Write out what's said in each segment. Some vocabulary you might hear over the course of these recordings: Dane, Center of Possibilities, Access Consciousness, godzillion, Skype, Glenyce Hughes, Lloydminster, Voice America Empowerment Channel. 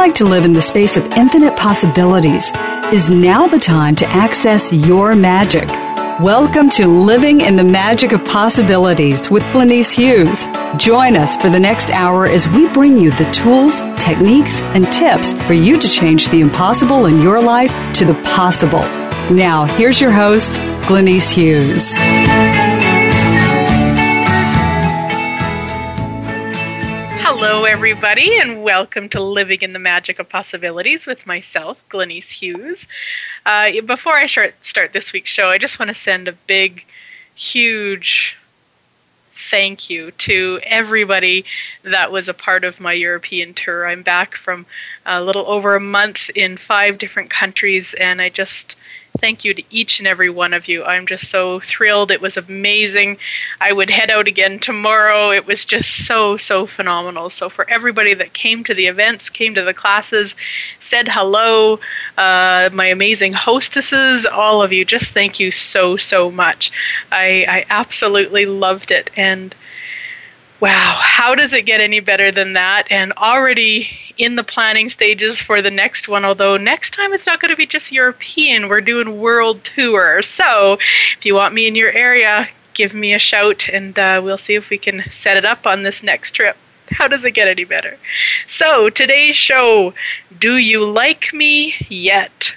like to live in the space of infinite possibilities, is now the time to access your magic. Welcome to Living in the Magic of Possibilities with Glenyce Hughes. Join us for the next hour as we bring you the tools, techniques, and tips for you to change the impossible in your life to the possible. Now, here's your host, Glenyce Hughes. Hello, everybody, and welcome to Living in the Magic of Possibilities with myself, Glenyce Hughes. Before I start this week's show, I just want to send a big, huge thank you to everybody that was a part of my European tour. I'm back from a little over a month in 5 different countries, and I just thank you to each and every one of you. I'm just so thrilled. It was amazing. I would head out again tomorrow. It was just so phenomenal. So for everybody that came to the events, came to the classes, said hello, my amazing hostesses, all of you, just thank you so much. I absolutely loved it. And wow, how does it get any better than that? And already in the planning stages for the next one, although next time it's not going to be just European, we're doing world tour. So if you want me in your area, give me a shout, and we'll see if we can set it up on this next trip. How does it get any better? So today's show, do you like me yet?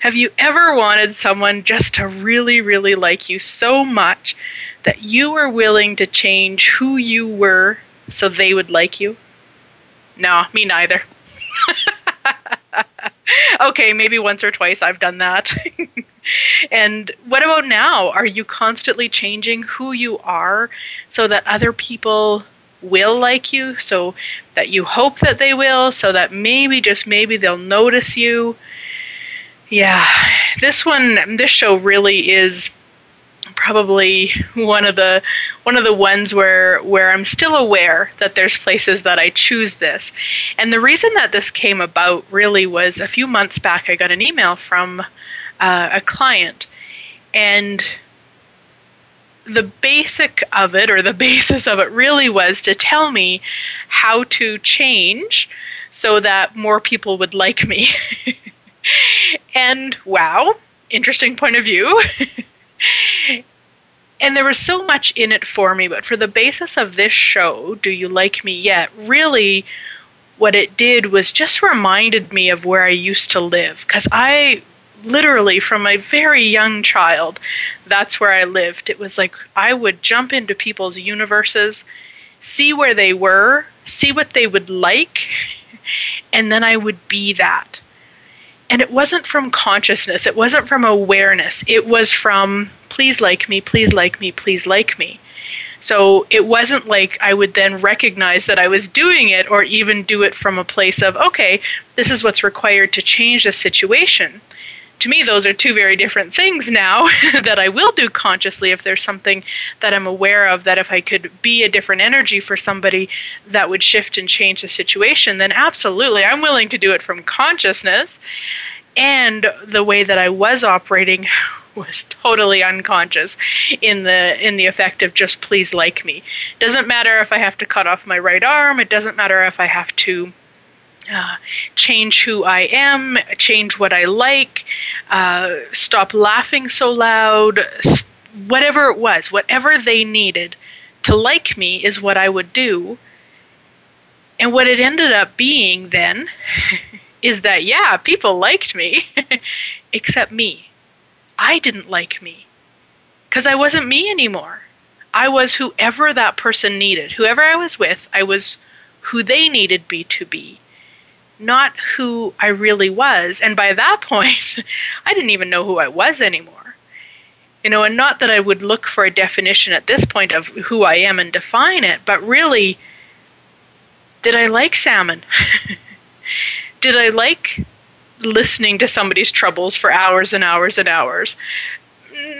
Have you ever wanted someone just to really like you so much that you were willing to change who you were so they would like you? No, me neither. Okay, maybe once or twice I've done that. And what about now? Are you constantly changing who you are so that other people will like you, so that you hope that they will, so that maybe, just maybe, they'll notice you? Yeah, this show really is probably one of the ones where I'm still aware that there's places that I choose this. And the reason that this came about really was a few months back I got an email from a client, and the basis of it really was to tell me how to change so that more people would like me. And wow, interesting point of view. And there was so much in it for me, but for the basis of this show, Do You Like Me Yet?, really what it did was just reminded me of where I used to live, because I literally, from a very young child, that's where I lived. It was like I would jump into people's universes, see where they were, see what they would like, and then I would be that. And it wasn't from consciousness. It wasn't from awareness. It was from, please like me, please like me, please like me. So it wasn't like I would then recognize that I was doing it, or even do it from a place of, okay, this is what's required to change the situation. To me, those are 2 very different things now that I will do consciously if there's something that I'm aware of, that if I could be a different energy for somebody that would shift and change the situation, then absolutely, I'm willing to do it from consciousness. And the way that I was operating was totally unconscious in the effect of just please like me. Doesn't matter if I have to cut off my right arm. It doesn't matter if I have to change who I am, change what I like, stop laughing so loud, whatever it was, whatever they needed to like me is what I would do. And what it ended up being then is that, yeah, people liked me, except me. I didn't like me, because I wasn't me anymore. I was whoever that person needed. Whoever I was with, I was who they needed me to be, not who I really was. And by that point, I didn't even know who I was anymore. You know, and not that I would look for a definition at this point of who I am and define it, but really, did I like salmon? Did I like listening to somebody's troubles for hours and hours and hours?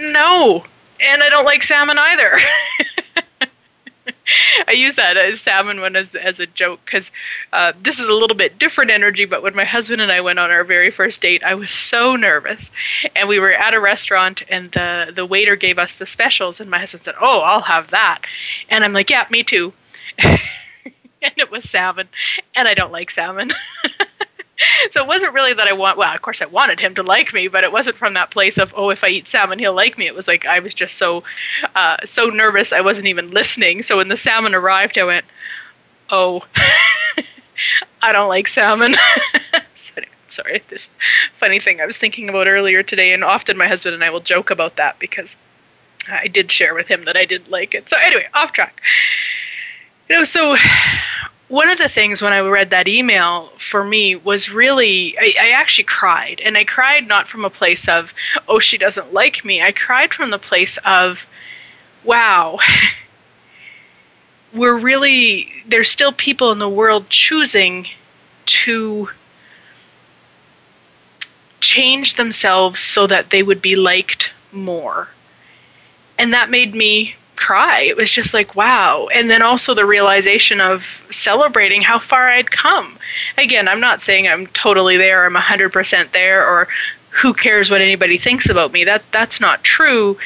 No. And I don't like salmon either. I use that as salmon one as a joke, because this is a little bit different energy, but when my husband and I went on our very first date, I was so nervous. And we were at a restaurant, and the waiter gave us the specials, and my husband said, oh, I'll have that. And I'm like, yeah, me too. and it was salmon, and I don't like salmon. So it wasn't really that well, of course I wanted him to like me, but it wasn't from that place of, oh, if I eat salmon, he'll like me. It was like I was just so nervous I wasn't even listening. So when the salmon arrived, I went, oh, I don't like salmon. Sorry, this funny thing I was thinking about earlier today, and often my husband and I will joke about that because I did share with him that I didn't like it. So anyway, off track. So one of the things when I read that email for me was really, I actually cried. And I cried not from a place of, oh, she doesn't like me. I cried from the place of, wow, there's still people in the world choosing to change themselves so that they would be liked more. And that made me cry. It was just like, wow. And then also the realization of celebrating how far I'd come. Again, I'm not saying I'm totally there, I'm 100% there, or who cares what anybody thinks about me. That's not true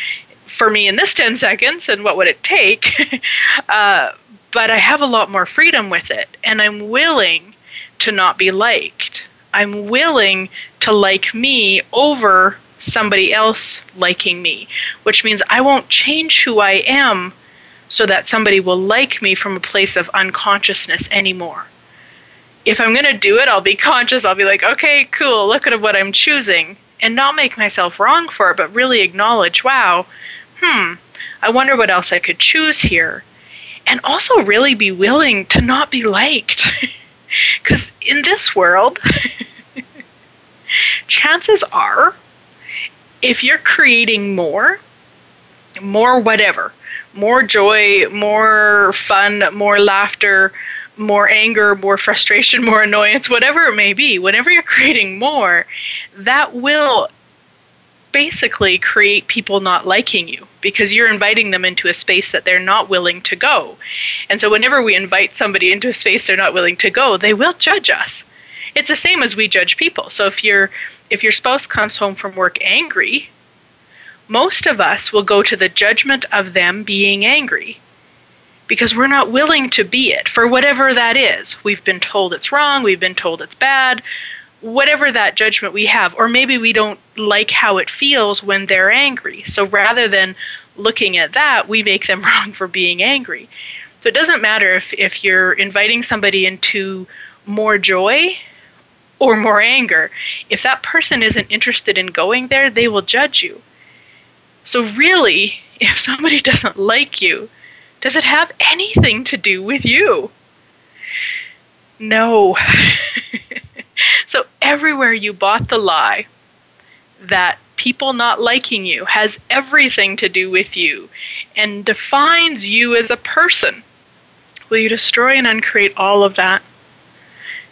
for me in this 10 seconds and what would it take. But I have a lot more freedom with it. And I'm willing to not be liked. I'm willing to like me over somebody else liking me, which means I won't change who I am so that somebody will like me from a place of unconsciousness anymore. If I'm going to do it, I'll be conscious. I'll be like, okay, cool, look at what I'm choosing, and not make myself wrong for it, but really acknowledge, wow, I wonder what else I could choose here. And also really be willing to not be liked. Because in this world, chances are, if you're creating more whatever, more joy, more fun, more laughter, more anger, more frustration, more annoyance, whatever it may be, whenever you're creating more, that will basically create people not liking you because you're inviting them into a space that they're not willing to go. And so whenever we invite somebody into a space they're not willing to go, they will judge us. It's the same as we judge people. So if your spouse comes home from work angry, most of us will go to the judgment of them being angry because we're not willing to be it for whatever that is. We've been told it's wrong. We've been told it's bad. Whatever that judgment we have, or maybe we don't like how it feels when they're angry. So rather than looking at that, we make them wrong for being angry. So it doesn't matter if you're inviting somebody into more joy or more anger. If that person isn't interested in going there, they will judge you. So really, if somebody doesn't like you, does it have anything to do with you? No. So everywhere you bought the lie that people not liking you has everything to do with you and defines you as a person, will you destroy and uncreate all of that?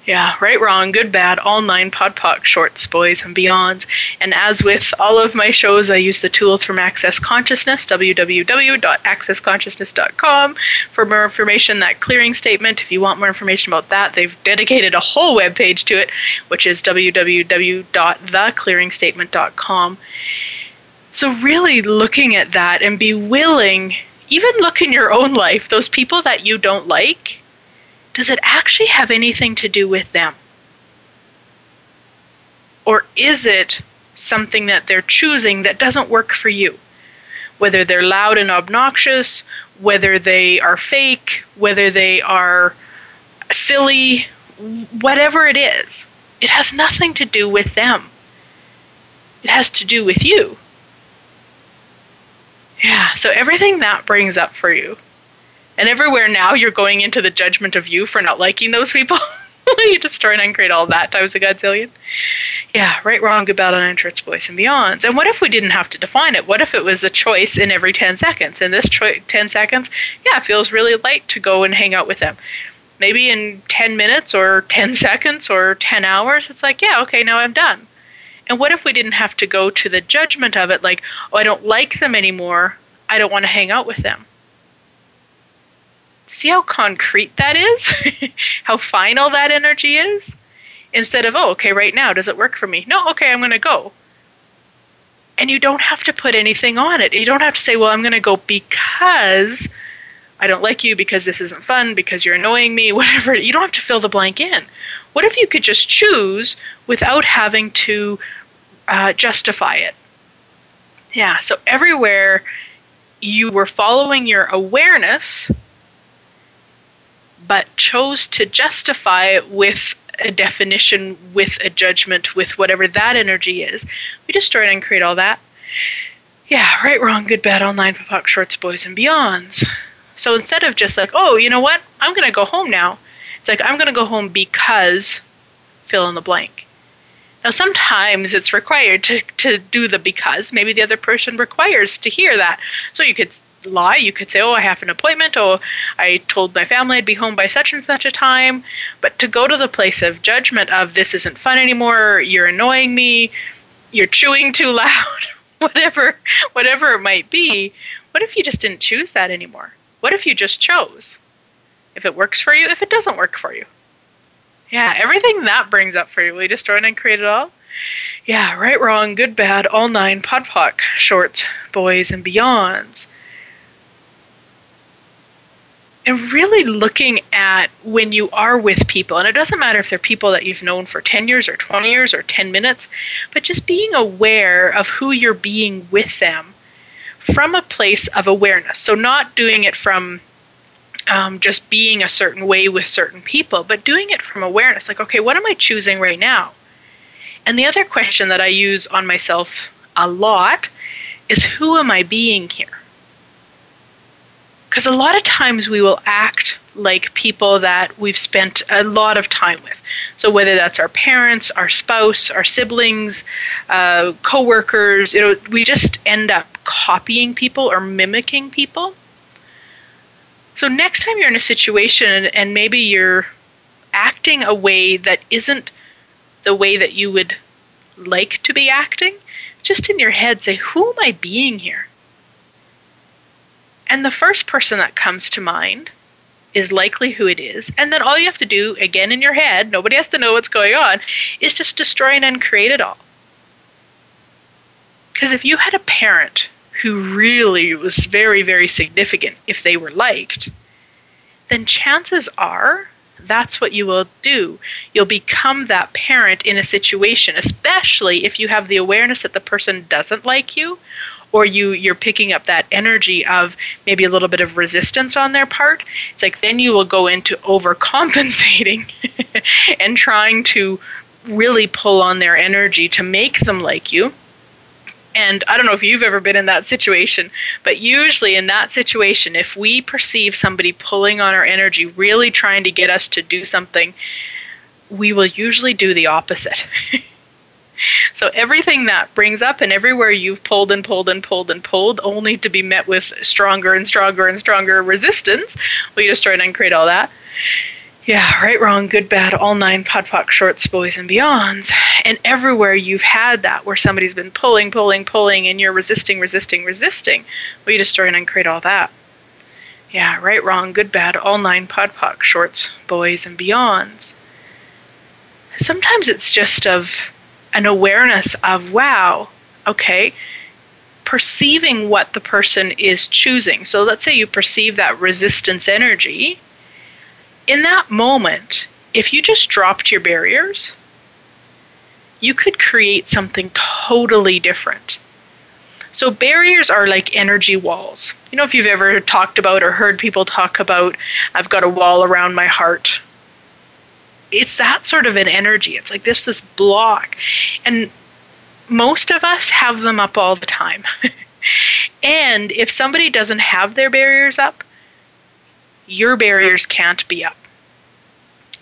Yeah, right, wrong, good, bad, all 9 podpoc shorts, boys, and beyonds. And as with all of my shows, I use the tools from Access Consciousness, www.accessconsciousness.com, for more information, that clearing statement. If you want more information about that, they've dedicated a whole webpage to it, which is www.theclearingstatement.com. So really looking at that and be willing, even look in your own life, those people that you don't like, does it actually have anything to do with them? Or is it something that they're choosing that doesn't work for you? Whether they're loud and obnoxious, whether they are fake, whether they are silly, whatever it is, it has nothing to do with them. It has to do with you. Yeah, so everything that brings up for you. And everywhere now you're going into the judgment of you for not liking those people. You destroy and uncreate all that times a godzillion. Yeah, right, wrong, good, bad, and church, boys, and beyonds. And what if we didn't have to define it? What if it was a choice in every 10 seconds? In this 10 seconds, yeah, it feels really light to go and hang out with them. Maybe in 10 minutes or 10 seconds or 10 hours, it's like, yeah, okay, now I'm done. And what if we didn't have to go to the judgment of it like, oh, I don't like them anymore. I don't want to hang out with them. See how concrete that is? How fine all that energy is? Instead of, oh, okay, right now, does it work for me? No, okay, I'm going to go. And you don't have to put anything on it. You don't have to say, well, I'm going to go because I don't like you because this isn't fun, because you're annoying me, whatever. You don't have to fill the blank in. What if you could just choose without having to justify it? Yeah, so everywhere you were following your awareness, but chose to justify it with a definition, with a judgment, with whatever that energy is. We destroy and create all that. Yeah, right, wrong, good, bad, online, pop, shorts, boys, and beyonds. So instead of just like, oh, you know what? I'm going to go home now. It's like, I'm going to go home because fill in the blank. Now, sometimes it's required to do the because. Maybe the other person requires to hear that. So you could lie. You could say, oh, I have an appointment. Oh, I told my family I'd be home by such and such a time. But to go to the place of judgment of this isn't fun anymore. You're annoying me. You're chewing too loud. whatever it might be. What if you just didn't choose that anymore? What if you just chose? If it works for you, if it doesn't work for you. Yeah, everything that brings up for you. Will you destroy and create it all? Yeah, right, wrong, good, bad, all nine, podpoc, shorts, boys, and beyonds. And really looking at when you are with people, and it doesn't matter if they're people that you've known for 10 years or 20 years or 10 minutes, but just being aware of who you're being with them from a place of awareness. So not doing it from just being a certain way with certain people, but doing it from awareness. Like, okay, what am I choosing right now? And the other question that I use on myself a lot is, who am I being here? Because a lot of times we will act like people that we've spent a lot of time with. So whether that's our parents, our spouse, our siblings, coworkers, you know, we just end up copying people or mimicking people. So next time you're in a situation and maybe you're acting a way that isn't the way that you would like to be acting, just in your head say, who am I being here? And the first person that comes to mind is likely who it is. And then all you have to do, again in your head, nobody has to know what's going on, is just destroy and uncreate it all. Because if you had a parent who really was very, very significant, if they were liked, then chances are that's what you will do. You'll become that parent in a situation, especially if you have the awareness that the person doesn't like you, or you're picking up that energy of maybe a little bit of resistance on their part. It's like then you will go into overcompensating and trying to really pull on their energy to make them like you. And I don't know if you've ever been in that situation, but usually in that situation, if we perceive somebody pulling on our energy, really trying to get us to do something, we will usually do the opposite. So everything that brings up and everywhere you've pulled and pulled and pulled and pulled only to be met with stronger and stronger and stronger resistance, will you destroy and uncreate all that? Yeah, right, wrong, good, bad, all nine, podpoc, shorts, boys, and beyonds. And everywhere you've had that where somebody's been pulling, pulling, pulling, and you're resisting, resisting, resisting, will you destroy and uncreate all that? Yeah, right, wrong, good, bad, all nine, podpoc, shorts, boys, and beyonds. Sometimes it's just of an awareness of, wow, okay, perceiving what the person is choosing. So let's say you perceive that resistance energy. In that moment, if you just dropped your barriers, you could create something totally different. So barriers are like energy walls. You know, if you've ever talked about or heard people talk about, I've got a wall around my heart. It's that sort of an energy. It's like this block. And most of us have them up all the time. And if somebody doesn't have their barriers up, your barriers can't be up.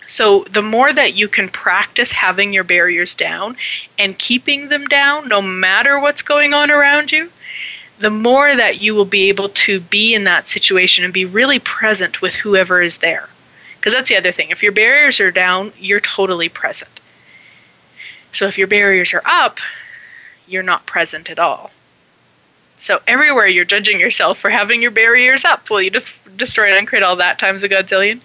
So the more that you can practice having your barriers down and keeping them down, no matter what's going on around you, the more that you will be able to be in that situation and be really present with whoever is there. Because that's the other thing. If your barriers are down, you're totally present. So if your barriers are up, you're not present at all. So everywhere you're judging yourself for having your barriers up, will you destroy and uncreate all that times a godzillion?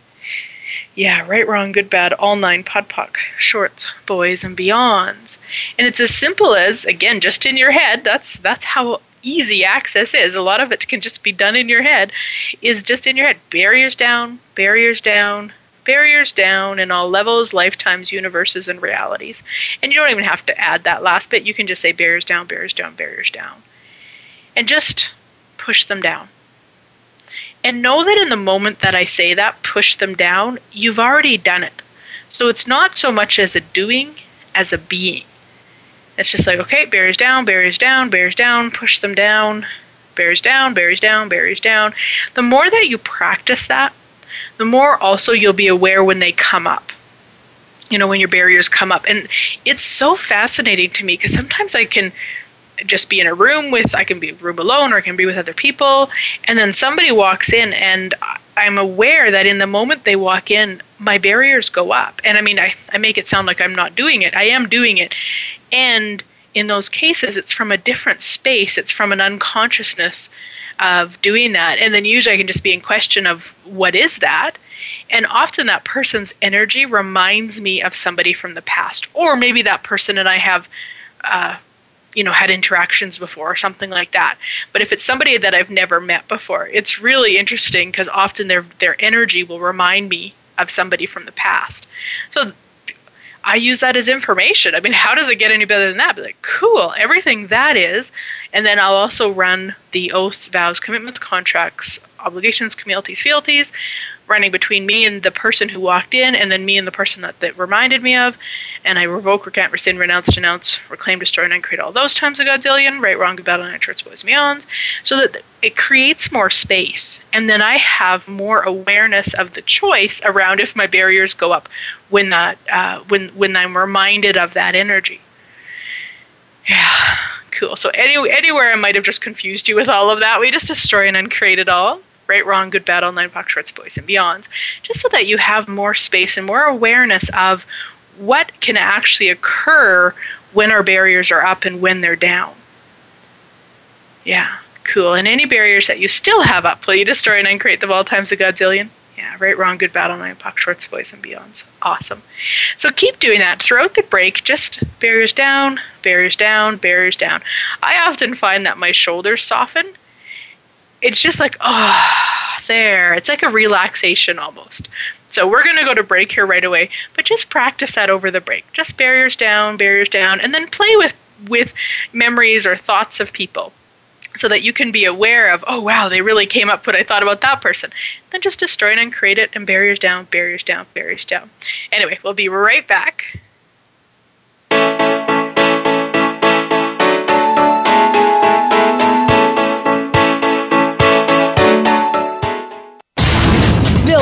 Yeah, right, wrong, good, bad, all nine, podpoc, shorts, boys, and beyonds. And it's as simple as, again, just in your head, that's how easy access is. A lot of it can just be done in your head, is just in your head. Barriers down, barriers down, barriers down in all levels, lifetimes, universes, and realities. And you don't even have to add that last bit. You can just say barriers down, barriers down, barriers down. And just push them down. And know that in the moment that I say that, push them down, you've already done it. So it's not so much as a doing as a being. It's just like, okay, barriers down, barriers down, barriers down, push them down, barriers down, barriers down, barriers down. The more that you practice that, the more also you'll be aware when they come up. You know, when your barriers come up. And it's so fascinating to me because sometimes I can just be in a room with, I can be in a room alone or I can be with other people. And then somebody walks in and I'm aware that in the moment they walk in, my barriers go up. And I mean, I make it sound like I'm not doing it. I am doing it. And in those cases, it's from a different space. It's from an unconsciousness of doing that. And then usually I can just be in question of what is that? And often that person's energy reminds me of somebody from the past. Or maybe that person and I have had interactions before or something like that. But if it's somebody that I've never met before, it's really interesting because often their energy will remind me of somebody from the past. So I use that as information. I mean, how does it get any better than that? Be like, cool, everything that is. And then I'll also run the oaths, vows, commitments, contracts, obligations, communities, fealties, running between me and the person who walked in, and then me and the person that reminded me of. And I revoke, recant, rescind, renounce, denounce, reclaim, destroy, and uncreate all those times a godzillion, right, wrong, good, bad, and church, boys, meons, so that it creates more space. And then I have more awareness of the choice around if my barriers go up when I'm reminded of that energy. Yeah, cool. So anywhere I might have just confused you with all of that, we just destroy and uncreate it all. Right, wrong, good, bad, all nine, box, shorts, boys, and beyonds, just so that you have more space and more awareness of what can actually occur when our barriers are up and when they're down. Yeah, cool. And any barriers that you still have up, will you destroy and uncreate them all times a godzillion? Yeah, right, wrong, good, bad, all nine, box, shorts, boys, and beyonds. Awesome. So keep doing that throughout the break. Just barriers down, barriers down, barriers down. I often find that my shoulders soften. It's just like, oh, there. It's like a relaxation almost. So we're going to go to break here right away, but just practice that over the break. Just barriers down, and then play with memories or thoughts of people so that you can be aware of, oh, wow, they really came up what I thought about that person. Then just destroy it and create it, and barriers down, barriers down, barriers down. Anyway, we'll be right back.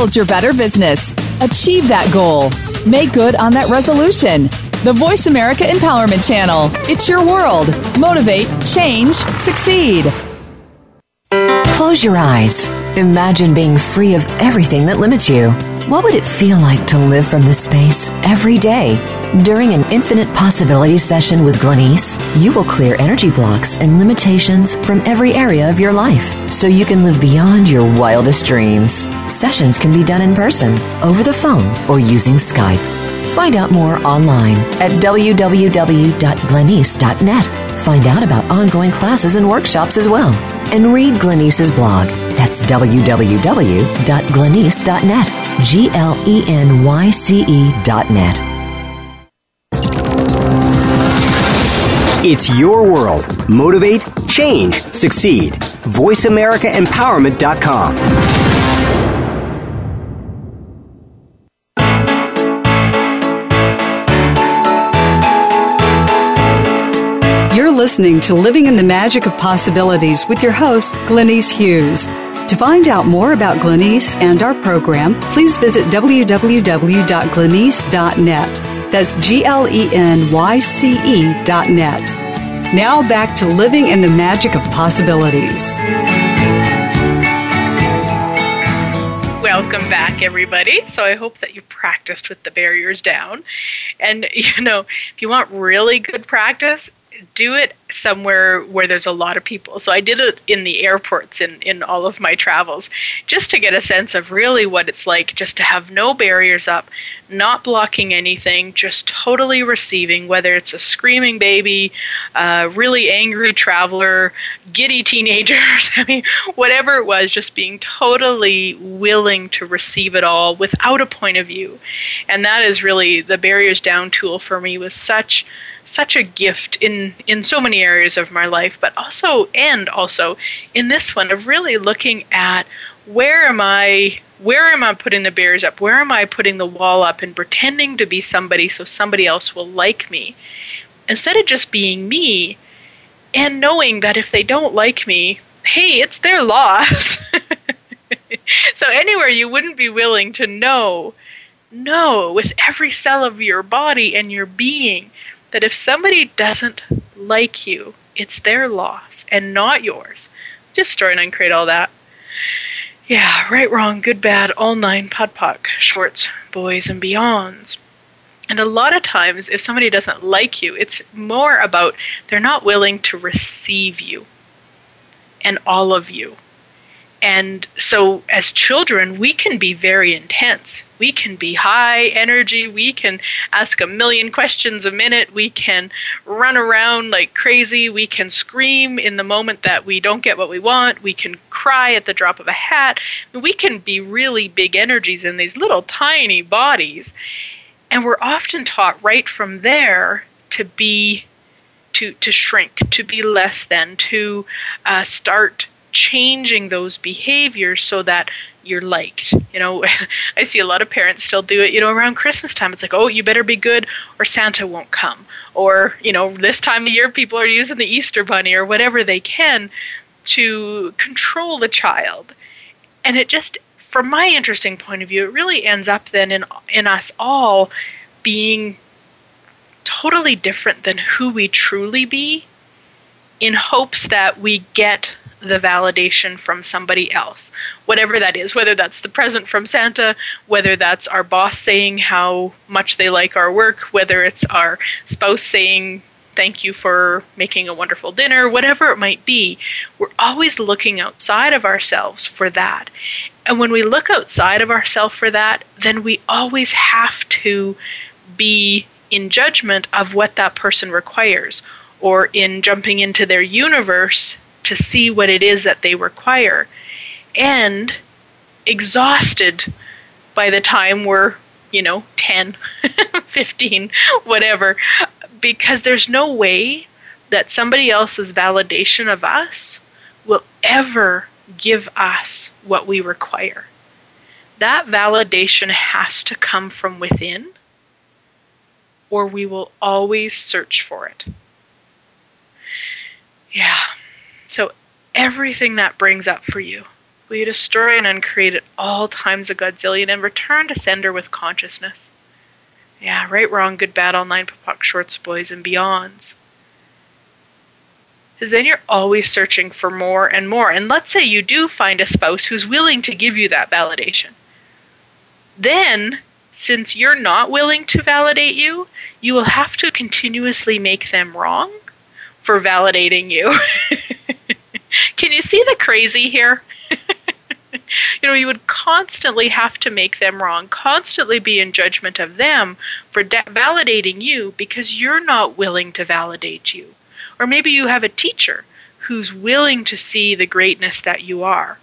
Build your better business. Achieve that goal. Make good on that resolution. The Voice America Empowerment Channel. It's your world. Motivate, change, succeed. Close your eyes. Imagine being free of everything that limits you. What would it feel like to live from this space every day? During an Infinite Possibility session with Glenyce, you will clear energy blocks and limitations from every area of your life so you can live beyond your wildest dreams. Sessions can be done in person, over the phone, or using Skype. Find out more online at www.glenyce.net. Find out about ongoing classes and workshops as well. And read Glenyce's blog. That's www.glenyce.net. Glenyce.net. It's your world. Motivate, change, succeed. VoiceAmericaEmpowerment.com. You're listening to Living in the Magic of Possibilities with your host, Glenyce Hughes. To find out more about Glenyce and our program, please visit www.glenyce.net. That's Glenyce.net. Now back to Living in the Magic of Possibilities. Welcome back, everybody. So I hope that you practiced with the barriers down. And, you know, if you want really good practice, do it somewhere where there's a lot of people. So I did it in the airports in all of my travels, just to get a sense of really what it's like just to have no barriers up, not blocking anything, just totally receiving, whether it's a screaming baby, a really angry traveler, giddy teenagers, I mean, whatever it was, just being totally willing to receive it all without a point of view. And that is really the barriers down tool for me, was such a gift in so many areas of my life, but also in this one of really looking at where am I putting the barriers up? Where am I putting the wall up and pretending to be somebody so somebody else will like me? Instead of just being me and knowing that if they don't like me, hey, it's their loss. So anywhere you wouldn't be willing to know with every cell of your body and your being that if somebody doesn't like you, it's their loss and not yours. Just story and uncreate all that. Yeah, right, wrong, good, bad, all nine, podpoc, shorts, boys, and beyonds. And a lot of times, if somebody doesn't like you, it's more about they're not willing to receive you and all of you. And so as children, we can be very intense. We can be high energy. We can ask a million questions a minute. We can run around like crazy. We can scream in the moment that we don't get what we want. We can cry at the drop of a hat. We can be really big energies in these little tiny bodies. And we're often taught right from there to shrink, to be less than, to start changing those behaviors so that you're liked. You know, I see a lot of parents still do it, you know, around Christmas time. It's like, oh, you better be good or Santa won't come. Or, you know, this time of year people are using the Easter bunny or whatever they can to control the child. And it just, from my interesting point of view, it really ends up then in us all being totally different than who we truly be, in hopes that we get the validation from somebody else, whatever that is, whether that's the present from Santa, whether that's our boss saying how much they like our work, whether it's our spouse saying thank you for making a wonderful dinner, whatever it might be. We're always looking outside of ourselves for that. And when we look outside of ourselves for that, then we always have to be in judgment of what that person requires, or in jumping into their universe to see what it is that they require, and exhausted by the time we're, 10, 15, whatever, because there's no way that somebody else's validation of us will ever give us what we require. That validation has to come from within, or we will always search for it. Yeah. So everything that brings up for you, will you destroy and uncreate it all times a godzillion and return to sender with consciousness? Yeah, right, wrong, good, bad, all nine, podpoc, shorts, boys, and beyonds. Because then you're always searching for more and more. And let's say you do find a spouse who's willing to give you that validation. Then, since you're not willing to validate you, you will have to continuously make them wrong for validating you. Can you see the crazy here? You would constantly have to make them wrong, constantly be in judgment of them for validating you because you're not willing to validate you. Or maybe you have a teacher who's willing to see the greatness that you are.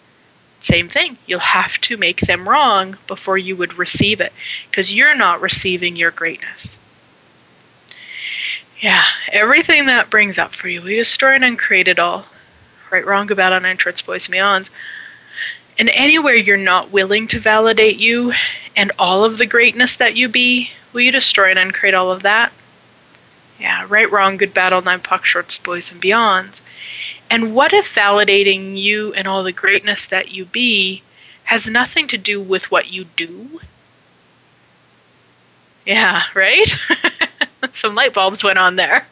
Same thing. You'll have to make them wrong before you would receive it because you're not receiving your greatness. Yeah, everything that brings up for you, we destroy and uncreate it all. Right, wrong, about on entrance, boys, meons. And anywhere you're not willing to validate you and all of the greatness that you be, will you destroy and uncreate all of that? Yeah, right, wrong, good, bad, all nine, pock, shorts, boys, and beyonds. And what if validating you and all the greatness that you be has nothing to do with what you do? Yeah, right? Some light bulbs went on there.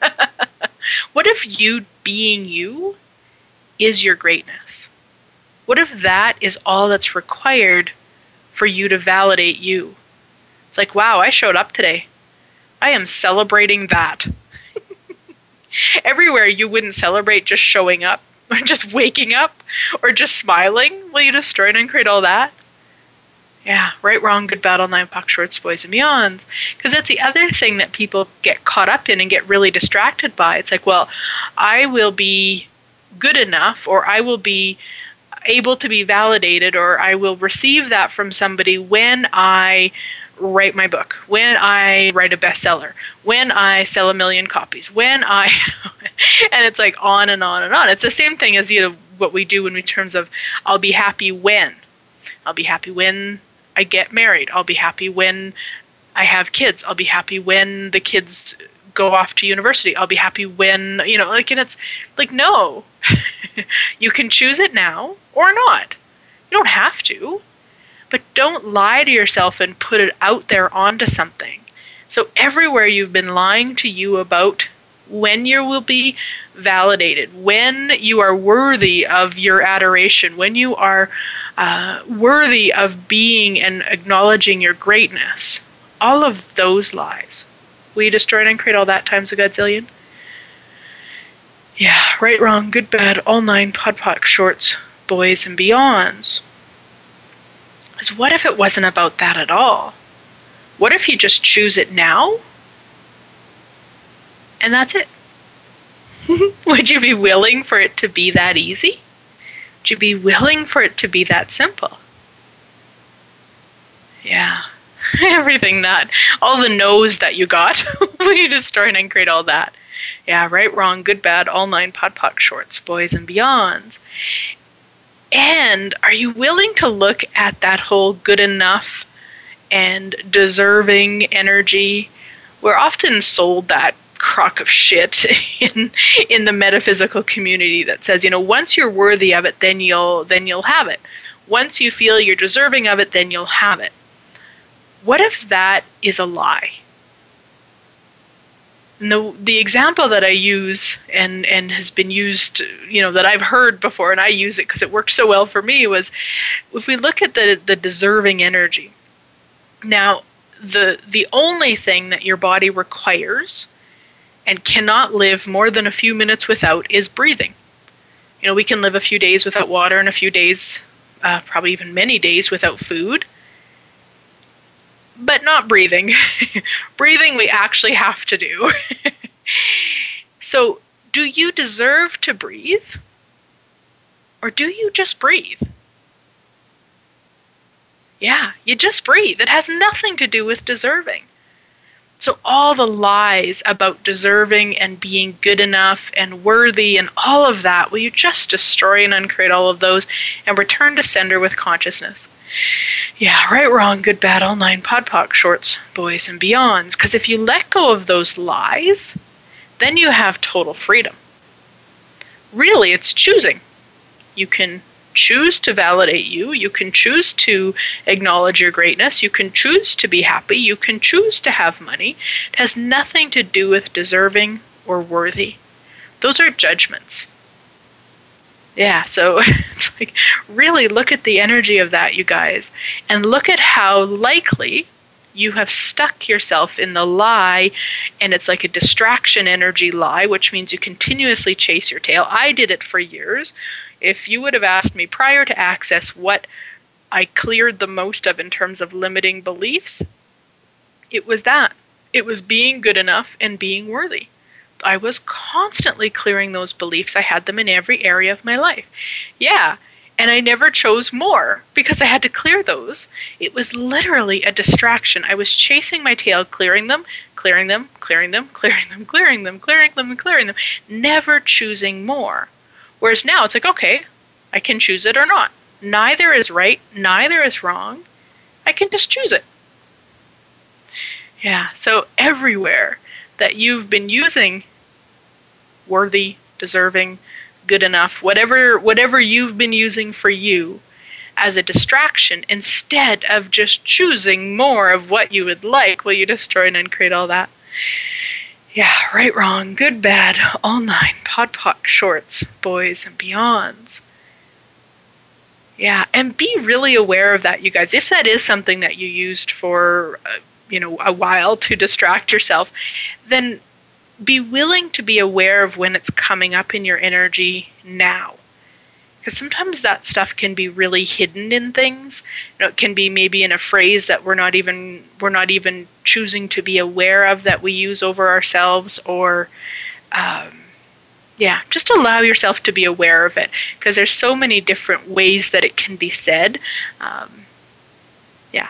What if you being you is your greatness? What if that is all that's required for you to validate you? It's like, wow, I showed up today. I am celebrating that. Everywhere you wouldn't celebrate just showing up or just waking up or just smiling. Will you destroy and create all that? Yeah, right, wrong, good, bad, all nine, pox, shorts, boys, and beyonds. Because that's the other thing that people get caught up in and get really distracted by. It's like, well, I will be good enough, or I will be able to be validated, or I will receive that from somebody when I write my book, when I write a bestseller, when I sell 1 million copies, when I... and it's like on and on and on. It's the same thing as, you know, what we do in terms of I'll be happy when. I'll be happy when I get married. I'll be happy when I have kids. I'll be happy when the kids go off to university. I'll be happy when, you know, like, and it's like, no, you can choose it now or not. You don't have to, but don't lie to yourself and put it out there onto something. So everywhere you've been lying to you about when you will be validated, when you are worthy of your adoration, when you are worthy of being and acknowledging your greatness, all of those lies. Will you destroy and create all that times a godzillion? Yeah, right, wrong, good, bad, all nine, pod, poc, shorts, boys, and beyonds. Because what if it wasn't about that at all? What if you just choose it now? And that's it. Would you be willing for it to be that easy? Would you be willing for it to be that simple? Yeah. Everything that, all the no's that you got, will you destroy and create all that? Yeah, right, wrong, good, bad, all nine, pod, poc, shorts, boys, and beyonds. And are you willing to look at that whole good enough and deserving energy? We're often sold that crock of shit in the metaphysical community that says, you know, once you're worthy of it, then you'll have it. Once you feel you're deserving of it, then you'll have it. What if that is a lie? And the example that I use and has been used, you know, that I've heard before, and I use it because it worked so well for me, was if we look at the deserving energy. Now, the only thing that your body requires and cannot live more than a few minutes without is breathing. You know, we can live a few days without water and a few days, probably even many days without food, but not breathing. Breathing we actually have to do. So, do you deserve to breathe? Or do you just breathe? Yeah, you just breathe. It has nothing to do with deserving. So all the lies about deserving and being good enough and worthy and all of that, will you just destroy and uncreate all of those and return to sender with consciousness? Yeah, right, wrong, good, bad, all nine, pod, poc, shorts, boys, and beyonds. Because if you let go of those lies, then you have total freedom. Really, it's choosing. You can choose to validate you. You can choose to acknowledge your greatness. You can choose to be happy. You can choose to have money. It has nothing to do with deserving or worthy. Those are judgments. Yeah, so it's like, really look at the energy of that, you guys, and look at how likely you have stuck yourself in the lie, and it's like a distraction energy lie, which means you continuously chase your tail. I did it for years. If you would have asked me prior to Access what I cleared the most of in terms of limiting beliefs, it was that. It was being good enough and being worthy. I was constantly clearing those beliefs. I had them in every area of my life. Yeah, and I never chose more because I had to clear those. It was literally a distraction. I was chasing my tail, clearing them, never choosing more. Whereas now it's like, okay, I can choose it or not. Neither is right, neither is wrong. I can just choose it. Yeah, so everywhere that you've been using worthy, deserving, good enough, whatever you've been using for you as a distraction, instead of just choosing more of what you would like, will you destroy and uncreate all that? Yeah, right, wrong, good, bad, all nine, pod, poc, shorts, boys, and beyonds. Yeah, and be really aware of that, you guys. If that is something that you used for, a while to distract yourself, then be willing to be aware of when it's coming up in your energy now. Because sometimes that stuff can be really hidden in things. You know, it can be maybe in a phrase that we're not even choosing to be aware of that we use over ourselves, or just allow yourself to be aware of it, because there's so many different ways that it can be said.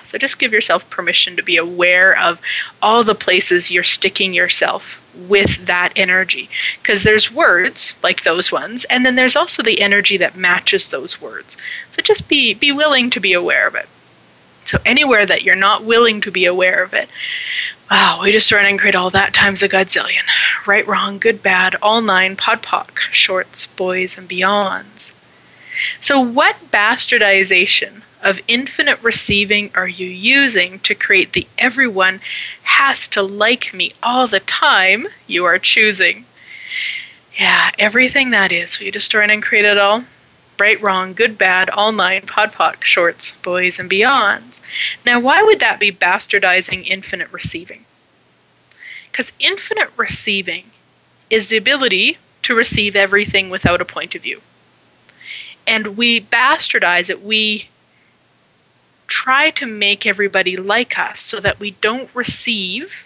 So just give yourself permission to be aware of all the places you're sticking yourself with that energy, because there's words like those ones, and then there's also the energy that matches those words. So just be willing to be aware of it. So anywhere that you're not willing to be aware of it, wow, we just run and create all that times a godzillion. Right, wrong, good, bad, all nine, podpoc, shorts, boys, and beyonds. So what bastardization of infinite receiving are you using to create the everyone has to like me all the time you are choosing? Yeah, everything that is. Will you destroy and create it all? Right, wrong, good, bad, all nine, podpoc, shorts, boys, and beyonds. Now, why would that be bastardizing infinite receiving? Because infinite receiving is the ability to receive everything without a point of view. And we bastardize it. We try to make everybody like us so that we don't receive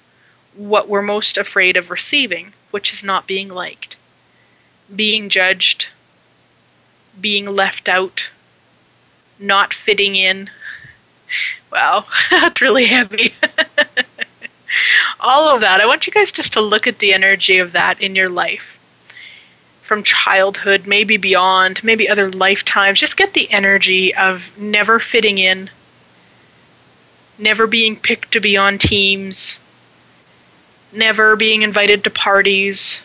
what we're most afraid of receiving, which is not being liked, being judged, being left out, not fitting in. Wow, that's really heavy. All of that. I want you guys just to look at the energy of that in your life. From childhood, maybe beyond, maybe other lifetimes. Just get the energy of never fitting in, never being picked to be on teams, never being invited to parties.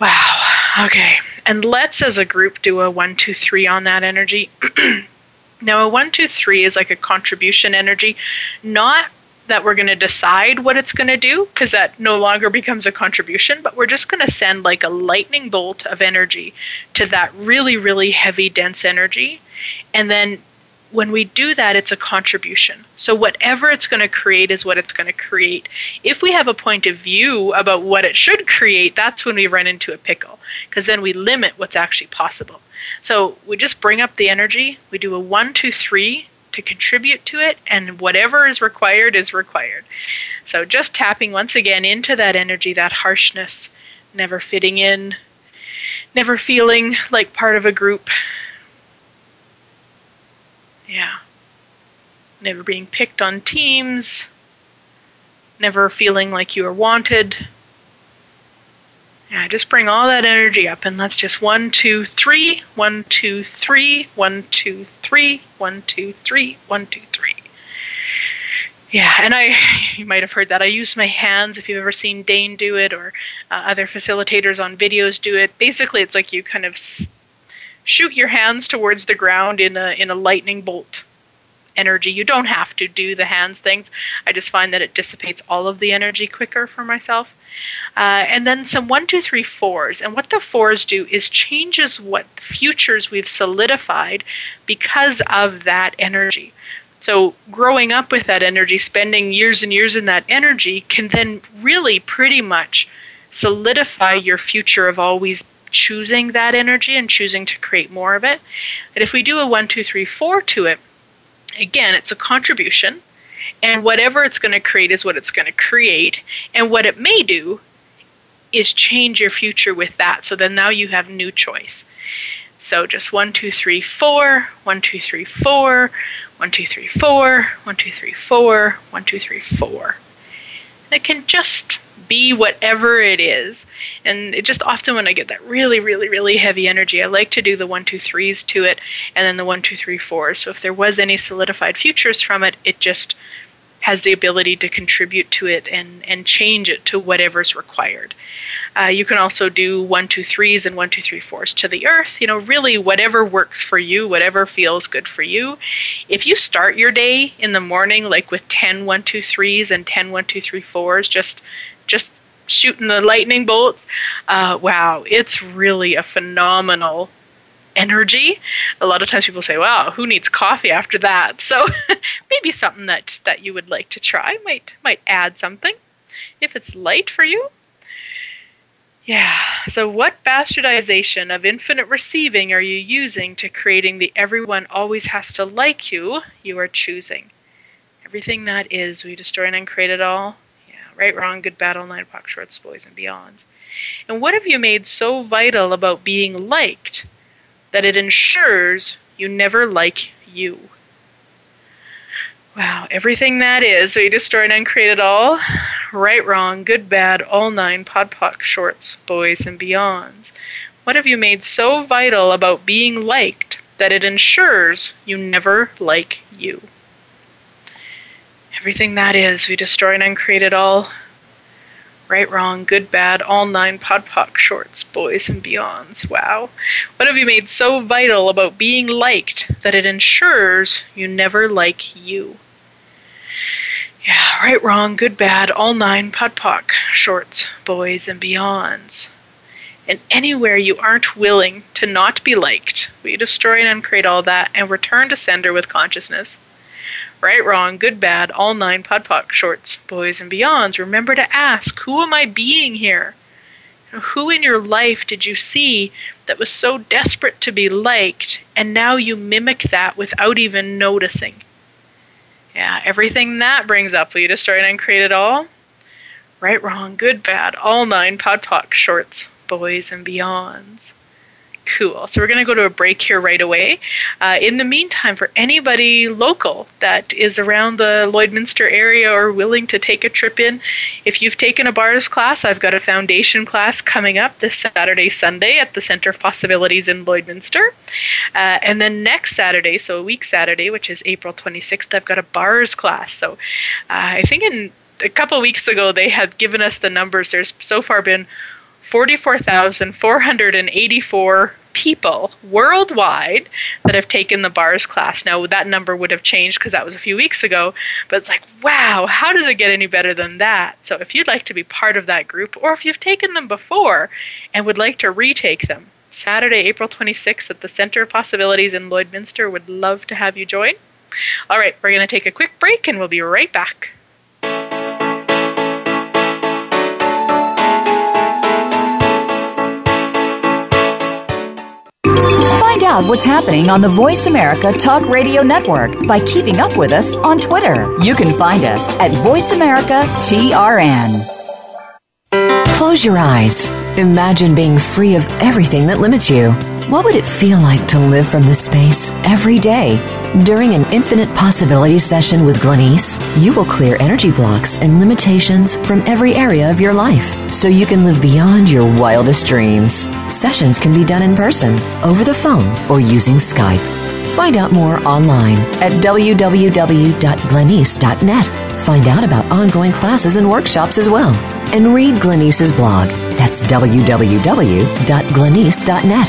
Wow. Okay. And let's, as a group, do a 1, 2, 3 on that energy. Now, a 1, 2, 3 is like a contribution energy. Not that we're going to decide what it's going to do, because that no longer becomes a contribution, but we're just going to send like a lightning bolt of energy to that really, really heavy, dense energy. And then when we do that, it's a contribution. So whatever it's going to create is what it's going to create. If we have a point of view about what it should create, that's when we run into a pickle, because then we limit what's actually possible. So we just bring up the energy. We do a 1, 2, 3 to contribute to it, and whatever is required is required. So just tapping once again into that energy, that harshness, never fitting in, never feeling like part of a group. Yeah. Never being picked on teams. Never feeling like you are wanted. Yeah, just bring all that energy up, and let's just 1, 2, 3, 1, 2, 3, 1, 2, 3, 1, 2, 3, 1, 2, 3. Yeah, and you might have heard that. I use my hands. If you've ever seen Dane do it, or other facilitators on videos do it, basically it's like you kind of shoot your hands towards the ground in a lightning bolt energy. You don't have to do the hands things. I just find that it dissipates all of the energy quicker for myself. And then some 1, 2, 3, 4s. And what the 4s do is changes what futures we've solidified because of that energy. So growing up with that energy, spending years and years in that energy, can then really pretty much solidify your future of always choosing that energy and choosing to create more of it. And if we do a 1, 2, 3, 4 to it, again, it's a contribution, and whatever it's going to create is what it's going to create, and what it may do is change your future with that. So then now you have new choice. So just 1, 2, 3, 4, 1, 2, 3, 4, 1, 2, 3, 4, 1, 2, 3, 4, 1, 2, 3, 4. It can just be whatever it is. And it just often, when I get that really, really, really heavy energy, I like to do the 1, 2, 3s to it, and then the 1, 2, 3, 4s. So if there was any solidified futures from it, it just has the ability to contribute to it and change it to whatever's required. You can also do 1, 2, 3s and 1, 2, 3, 4s to the earth. You know, really whatever works for you, whatever feels good for you. If you start your day in the morning, like with 10 1, 2, 3s and 10 1, 2, 3, 4s, just shooting the lightning bolts, wow, it's really a phenomenal energy. A lot of times people say, wow, who needs coffee after that? So maybe something that you would like to try might add something. if it's light for you. Yeah, so what bastardization of infinite receiving are you using to creating the everyone always has to like you are choosing? Everything that is, we destroy and uncreate it all. Yeah, right, wrong, good, bad, online, pox, shorts, boys, and beyonds. And what have you made so vital about being liked that it ensures you never like you? Wow, everything that is, we destroy and uncreate it all. Right, wrong, good, bad, all nine, pod, poc, shorts, boys, and beyonds. What have you made so vital about being liked that it ensures you never like you? Everything that is, we destroy and uncreate it all. Right, wrong, good, bad, all nine, pod, poc, shorts, boys, and beyonds. Wow. What have you made so vital about being liked that it ensures you never like you? Yeah, right, wrong, good, bad, all nine, pod, poc, shorts, boys, and beyonds. And anywhere you aren't willing to not be liked, we destroy and uncreate all that and return to sender with consciousness. Right, wrong, good, bad, all nine, pod, poc, shorts, boys, and beyonds. Remember to ask, who am I being here? Who in your life did you see that was so desperate to be liked, and now you mimic that without even noticing? Yeah, everything that brings up, will you destroy and uncreate it all? Right, wrong, good, bad, all nine, pod, poc, shorts, boys, and beyonds. Cool. So we're going to go to a break here right away. In the meantime, for anybody local that is around the Lloydminster area or willing to take a trip in, if you've taken a bars class, I've got a foundation class coming up this Saturday, Sunday at the Center of Possibilities in Lloydminster. And then next Saturday, so a week Saturday, which is April 26th, I've got a bars class. So I think a couple weeks ago, they had given us the numbers. There's so far been 44,484 people worldwide that have taken the bars class. Now, that number would have changed because that was a few weeks ago, but it's like, wow, how does it get any better than that? So if you'd like to be part of that group, or if you've taken them before and would like to retake them, Saturday, April 26th at the Center of Possibilities in Lloydminster, would love to have you join. All right, we're going to take a quick break and we'll be right back. Find out what's happening on the Voice America Talk Radio Network by keeping up with us on Twitter. You can find us at Voice America TRN. Close your eyes. Imagine being free of everything that limits you. What would it feel like to live from this space every day? During an Infinite Possibility session with Glenyce, you will clear energy blocks and limitations from every area of your life so you can live beyond your wildest dreams. Sessions can be done in person, over the phone, or using Skype. Find out more online at www.glenyce.net. Find out about ongoing classes and workshops as well. And read Glenyce's blog. That's www.glenyce.net.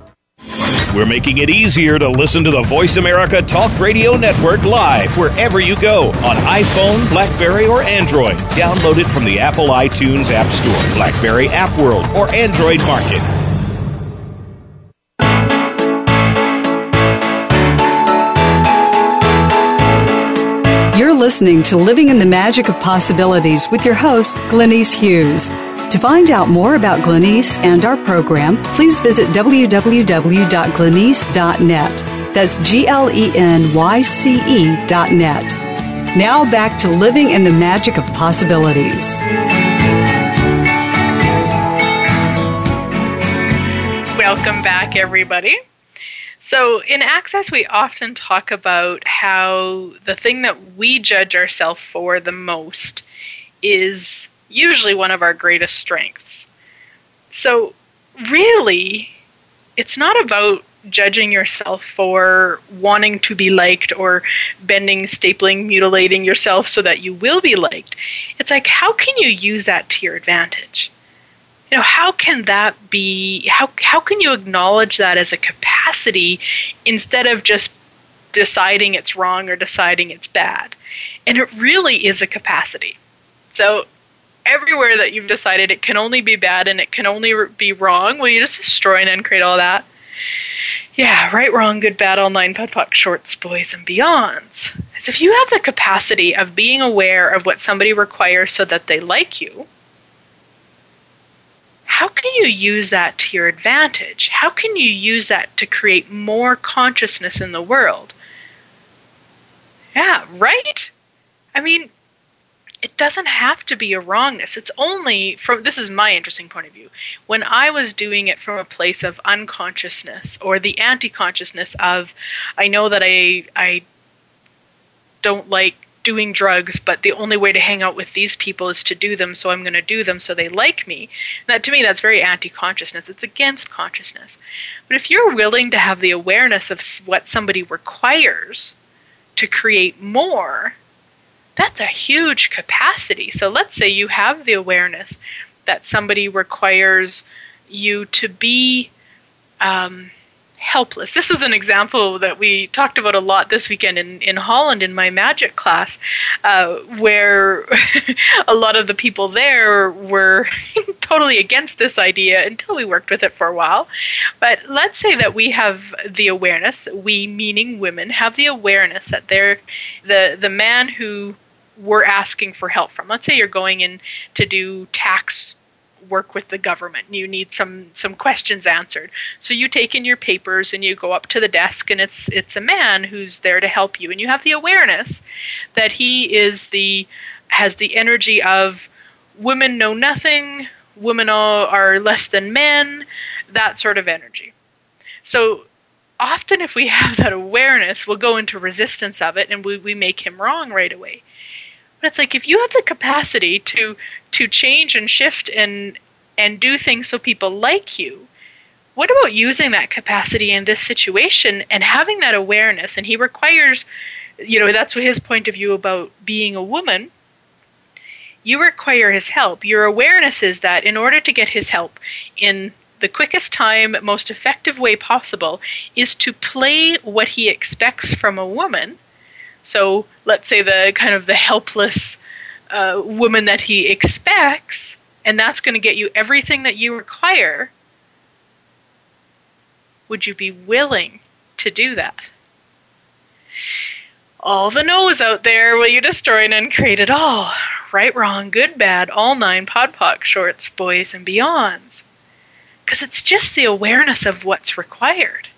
We're making it easier to listen to the Voice America Talk Radio Network live wherever you go on iPhone, BlackBerry, or Android. Download it from the Apple iTunes App Store, BlackBerry App World, or Android Market. You're listening to Living in the Magic of Possibilities with your host, Glenyce Hughes. To find out more about Glenyce and our program, please visit www.glenyce.net. That's Glenyce.net. Now back to Living in the Magic of Possibilities. Welcome back, everybody. So in Access, we often talk about how the thing that we judge ourselves for the most is usually one of our greatest strengths. So really, it's not about judging yourself for wanting to be liked or bending, stapling, mutilating yourself so that you will be liked. It's like, how can you use that to your advantage? You know, how can that be, how can you acknowledge that as a capacity instead of just deciding it's wrong or deciding it's bad? And it really is a capacity. So everywhere that you've decided it can only be bad and it can only be wrong, will you just destroy and uncreate all that? Yeah, right, wrong, good, bad, all nine, pod, poc, shorts, boys, and beyonds. As if you have the capacity of being aware of what somebody requires so that they like you, how can you use that to your advantage? How can you use that to create more consciousness in the world? Yeah, right? I mean, it doesn't have to be a wrongness. It's only, from this is my interesting point of view, when I was doing it from a place of unconsciousness or the anti-consciousness of, I know that I don't like doing drugs, but the only way to hang out with these people is to do them, so I'm going to do them so they like me. That, to me, that's very anti-consciousness. It's against consciousness. But if you're willing to have the awareness of what somebody requires to create more, that's a huge capacity. So let's say you have the awareness that somebody requires you to be helpless. This is an example that we talked about a lot this weekend in Holland in my magic class, where a lot of the people there were totally against this idea until we worked with it for a while. But let's say that we have the awareness, we meaning women, have the awareness that they're the man who we're asking for help from. Let's say you're going in to do tax work with the government. You need some questions answered. So you take in your papers and you go up to the desk and it's a man who's there to help you. And you have the awareness that he is has the energy of women know nothing, women are less than men, that sort of energy. So often if we have that awareness, we'll go into resistance of it and we make him wrong right away. But it's like if you have the capacity to change and shift and do things so people like you, what about using that capacity in this situation and having that awareness? And he requires, you know, that's what his point of view about being a woman. You require his help. Your awareness is that in order to get his help in the quickest time, most effective way possible is to play what he expects from a woman. So let's say the kind of the helpless woman that he expects, and that's going to get you everything that you require. Would you be willing to do that? All the no's out there, will you destroy and uncreate it all? Right, wrong, good, bad, all nine, pod, poc, shorts, boys, and beyonds. Because it's just the awareness of what's required.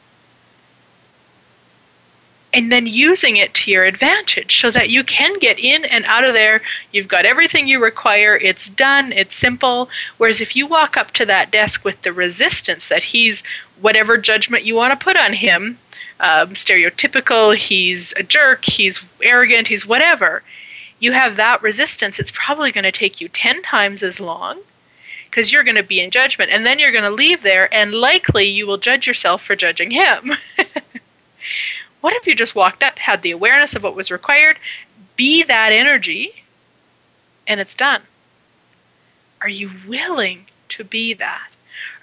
And then using it to your advantage so that you can get in and out of there. You've got everything you require. It's done. It's simple. Whereas if you walk up to that desk with the resistance that he's whatever judgment you want to put on him, stereotypical, he's a jerk, he's arrogant, he's whatever, you have that resistance. It's probably going to take you 10 times as long because you're going to be in judgment. And then you're going to leave there and likely you will judge yourself for judging him. What if you just walked up, had the awareness of what was required, be that energy, and it's done? Are you willing to be that?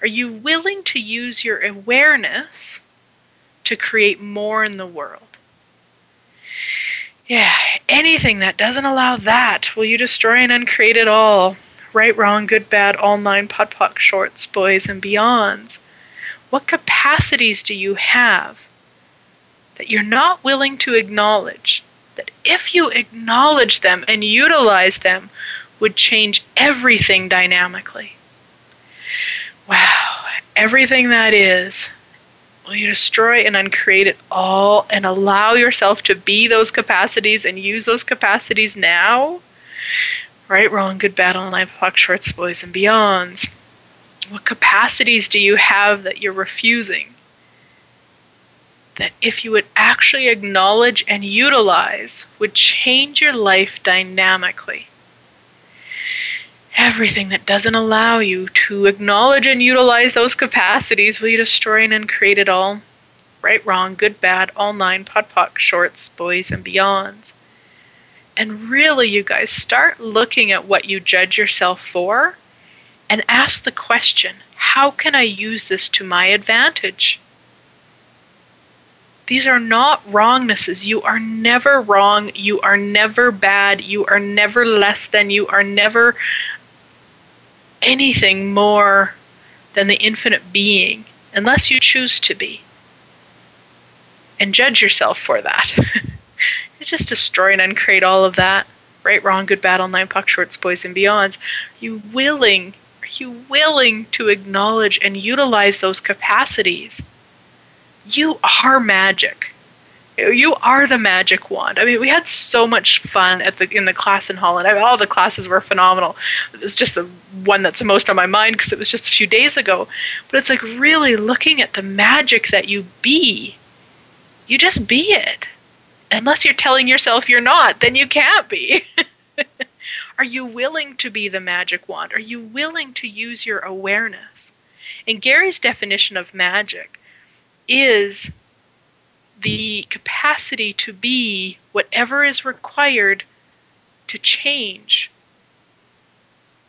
Are you willing to use your awareness to create more in the world? Yeah, anything that doesn't allow that, will you destroy and uncreate it all? Right, wrong, good, bad, all nine, pod, poc, shorts, boys, and beyonds. What capacities do you have that you're not willing to acknowledge, that if you acknowledge them and utilize them, would change everything dynamically? Wow, everything that is, will you destroy and uncreate it all and allow yourself to be those capacities and use those capacities now? Right, wrong, good, bad, online, poc, shorts, boys, and beyonds. What capacities do you have that you're refusing? That if you would actually acknowledge and utilize, would change your life dynamically. Everything that doesn't allow you to acknowledge and utilize those capacities, will you destroy and uncreate it all? right, wrong, good, bad, all nine, podpoc, shorts, boys, and beyonds. And really, you guys, start looking at what you judge yourself for and ask the question, how can I use this to my advantage? These are not wrongnesses. You are never wrong. You are never bad. You are never less than. You are never anything more than the infinite being, unless you choose to be. And judge yourself for that. Just destroy and uncreate all of that. Right, wrong, good, bad, all nine, puck, shorts, boys, and beyonds. Are you willing to acknowledge and utilize those capacities? You are magic. You are the magic wand. I mean, we had so much fun in the class in Holland. I mean, all the classes were phenomenal. It's just the one that's the most on my mind because it was just a few days ago. But it's like really looking at the magic that you be. You just be it. Unless you're telling yourself you're not, then you can't be. Are you willing to be the magic wand? Are you willing to use your awareness? And Gary's definition of magic is the capacity to be whatever is required to change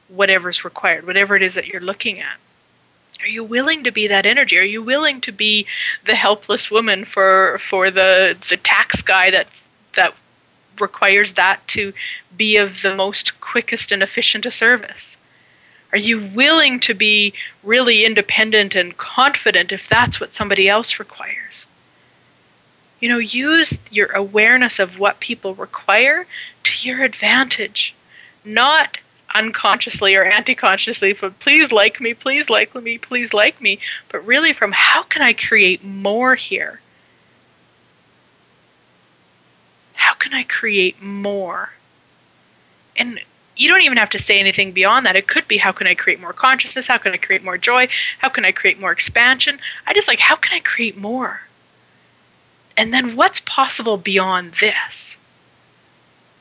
whatever's required, whatever it is that you're looking at. Are you willing to be that energy? Are you willing to be the helpless woman for the tax guy that requires that to be of the most quickest and efficient a service? Are you willing to be really independent and confident if that's what somebody else requires? You know, use your awareness of what people require to your advantage, not unconsciously or anti-consciously, but please like me, but really from how can I create more here? How can I create more? And you don't even have to say anything beyond that. It could be how can I create more consciousness? How can I create more joy? How can I create more expansion? I just like, how can I create more? And then what's possible beyond this?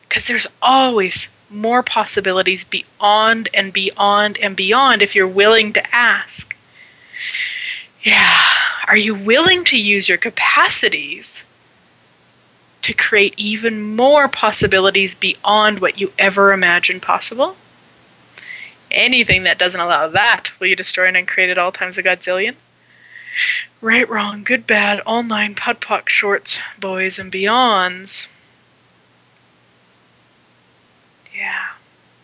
Because there's always more possibilities beyond and beyond and beyond if you're willing to ask. Yeah. Are you willing to use your capacities to create even more possibilities beyond what you ever imagined possible? Anything that doesn't allow that, will you destroy and uncreate it all times a godzillion? Right, wrong, good, bad, all nine, podpoc, shorts, boys, and beyonds. Yeah.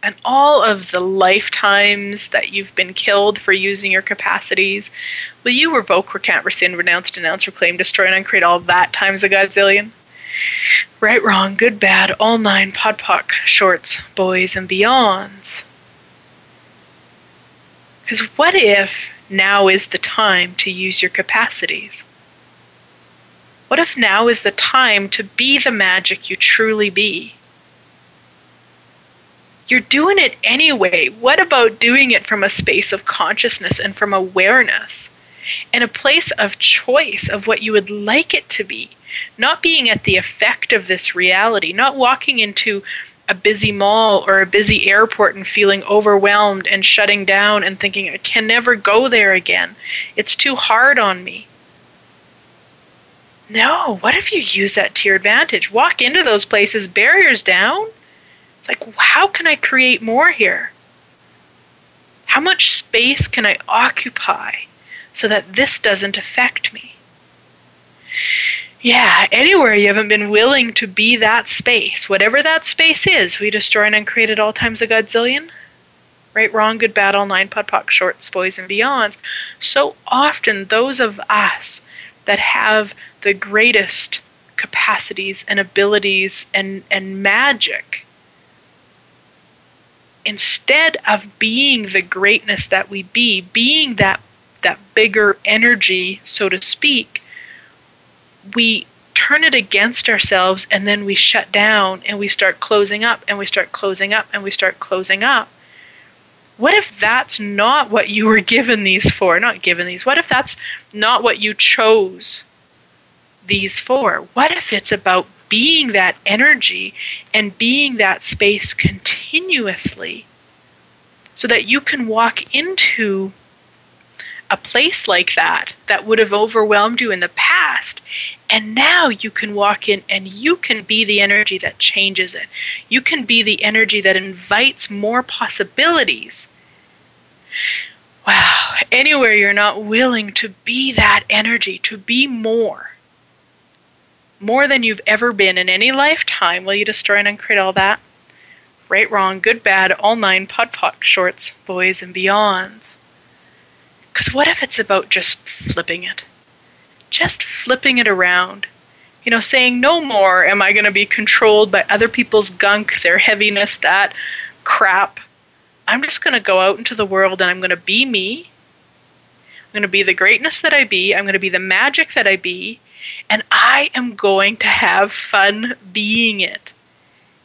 And all of the lifetimes that you've been killed for using your capacities, will you revoke, recant, rescind, renounce, denounce, reclaim, destroy, and uncreate all that times a godzillion? Right, wrong, good, bad, all nine, podpoc, shorts, boys, and beyonds. Because what if now is the time to use your capacities? What if now is the time to be the magic you truly be? You're doing it anyway. What about doing it from a space of consciousness and from awareness and a place of choice of what you would like it to be? Not being at the effect of this reality, not walking into a busy mall or a busy airport and feeling overwhelmed and shutting down and thinking, I can never go there again. It's too hard on me. No, what if you use that to your advantage? Walk into those places, barriers down. It's like, how can I create more here? How much space can I occupy so that this doesn't affect me? Yeah, anywhere you haven't been willing to be that space, whatever that space is, we destroy and uncreate it all times a godzillion. Right, wrong, good, bad, all nine, podpoc, shorts, boys, and beyonds. So often those of us that have the greatest capacities and abilities and magic, instead of being the greatness that we be, being that bigger energy, so to speak, we turn it against ourselves and then we shut down and we start closing up and we start closing up and we start closing up. What if that's not what you were given these for? Not given these. What if that's not what you chose these for? What if it's about being that energy and being that space continuously so that you can walk into a place like that that would have overwhelmed you in the past. And now you can walk in and you can be the energy that changes it. You can be the energy that invites more possibilities. Wow. Anywhere you're not willing to be that energy, to be more than you've ever been in any lifetime, will you destroy and uncreate all that? Right, wrong, good, bad, all nine, podpoc, shorts, boys, and beyonds. Because what if it's about just flipping it? Just flipping it around. You know, saying no more am I going to be controlled by other people's gunk, their heaviness, that crap. I'm just going to go out into the world and I'm going to be me. I'm going to be the greatness that I be. I'm going to be the magic that I be. And I am going to have fun being it.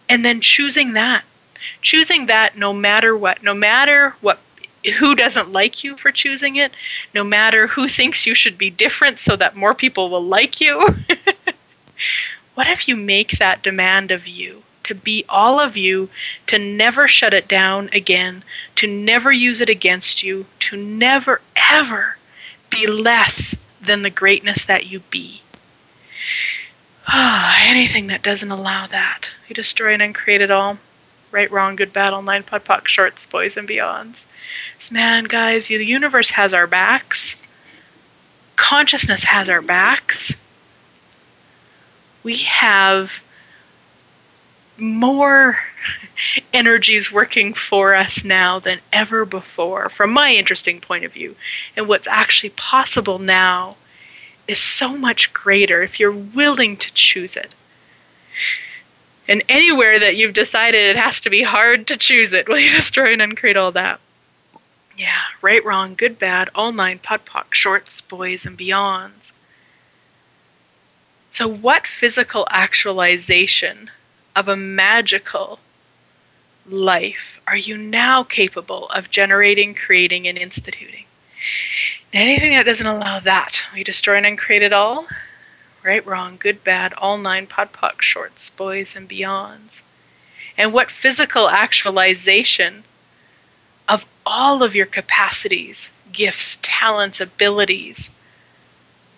And then choosing that. Choosing that no matter what. No matter what. Who doesn't like you for choosing it, no matter who thinks you should be different so that more people will like you. What if you make that demand of you, to be all of you, to never shut it down again, to never use it against you, to never, ever be less than the greatness that you be. Ah, anything that doesn't allow that. You destroy and uncreate it all. Right, wrong, good, bad, online, podpoc, shorts, boys, and beyonds. Man, guys, the universe has our backs. Consciousness has our backs. We have more energies working for us now than ever before, from my interesting point of view. And what's actually possible now is so much greater if you're willing to choose it. And anywhere that you've decided it has to be hard to choose it, will you destroy and uncreate all that? Yeah, right, wrong, good, bad, all nine, podpoc, shorts, boys, and beyonds. So what physical actualization of a magical life are you now capable of generating, creating, and instituting? Anything that doesn't allow that, we destroy and uncreate it all. Right, wrong, good, bad, all nine, podpoc, shorts, boys, and beyonds. And what physical actualization of all of your capacities, gifts, talents, abilities,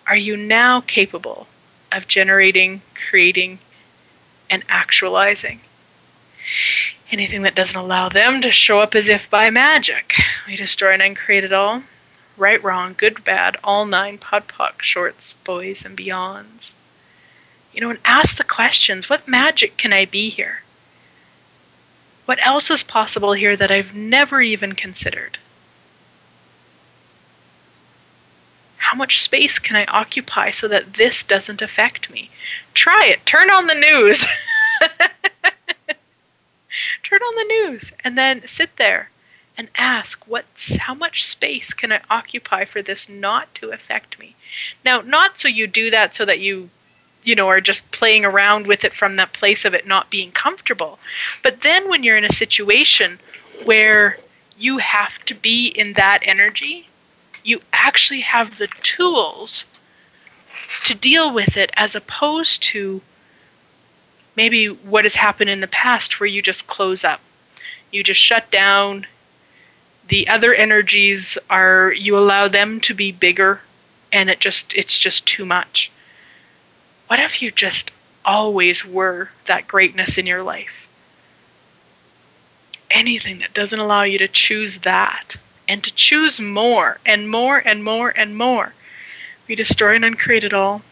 are you now capable of generating, creating, and actualizing? Anything that doesn't allow them to show up as if by magic. We destroy and uncreate it all. Right, wrong, good, bad, all nine, podpoc, shorts, boys, and beyonds. You know, and ask the questions, what magic can I be here? What else is possible here that I've never even considered? How much space can I occupy so that this doesn't affect me? Try it. Turn on the news. Turn on the news and then sit there and ask, how much space can I occupy for this not to affect me? Now, not so you do that so that you are just playing around with it from that place of it not being comfortable. But then when you're in a situation where you have to be in that energy, you actually have the tools to deal with it, as opposed to maybe what has happened in the past where you just close up. You just shut down. The other energies you allow them to be bigger, and it's just too much. What if you just always were that greatness in your life? Anything that doesn't allow you to choose that, and to choose more and more and more and more. We destroy and uncreate it all.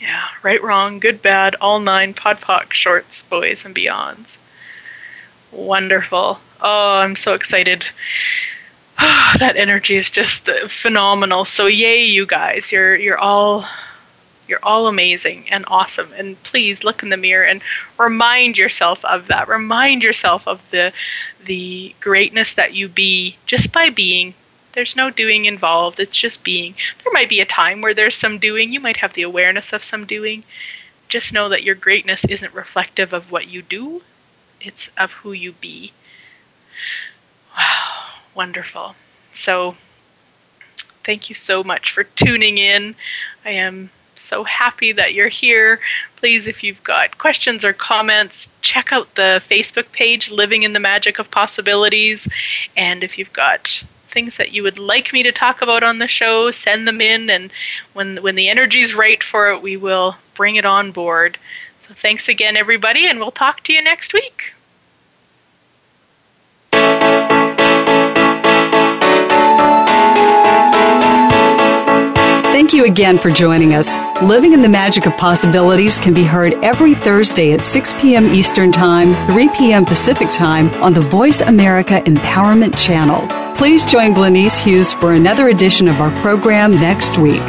Yeah, right, wrong, good, bad, all nine, podpoc, shorts, boys, and beyonds. Wonderful. Oh, I'm so excited. Oh, that energy is just phenomenal. So yay, you guys. You're all amazing and awesome, and please look in the mirror and remind yourself of that. Remind yourself of the greatness that you be just by being. There's no doing involved. It's just being. There might be a time where there's some doing. You might have the awareness of some doing. Just know that your greatness isn't reflective of what you do. It's of who you be. Wow, wonderful. So thank you so much for tuning in. I am so happy that you're here. Please, if you've got questions or comments, check out the Facebook page, Living in the Magic of Possibilities. And if you've got things that you would like me to talk about on the show, send them in, and when the energy's right for it, we will bring it on board. So thanks again, everybody, and we'll talk to you next week. Thank you again for joining us. Living in the Magic of Possibilities can be heard every Thursday at 6 p.m. Eastern Time, 3 p.m. Pacific Time on the Voice America Empowerment Channel. Please join Glenyce Hughes for another edition of our program next week.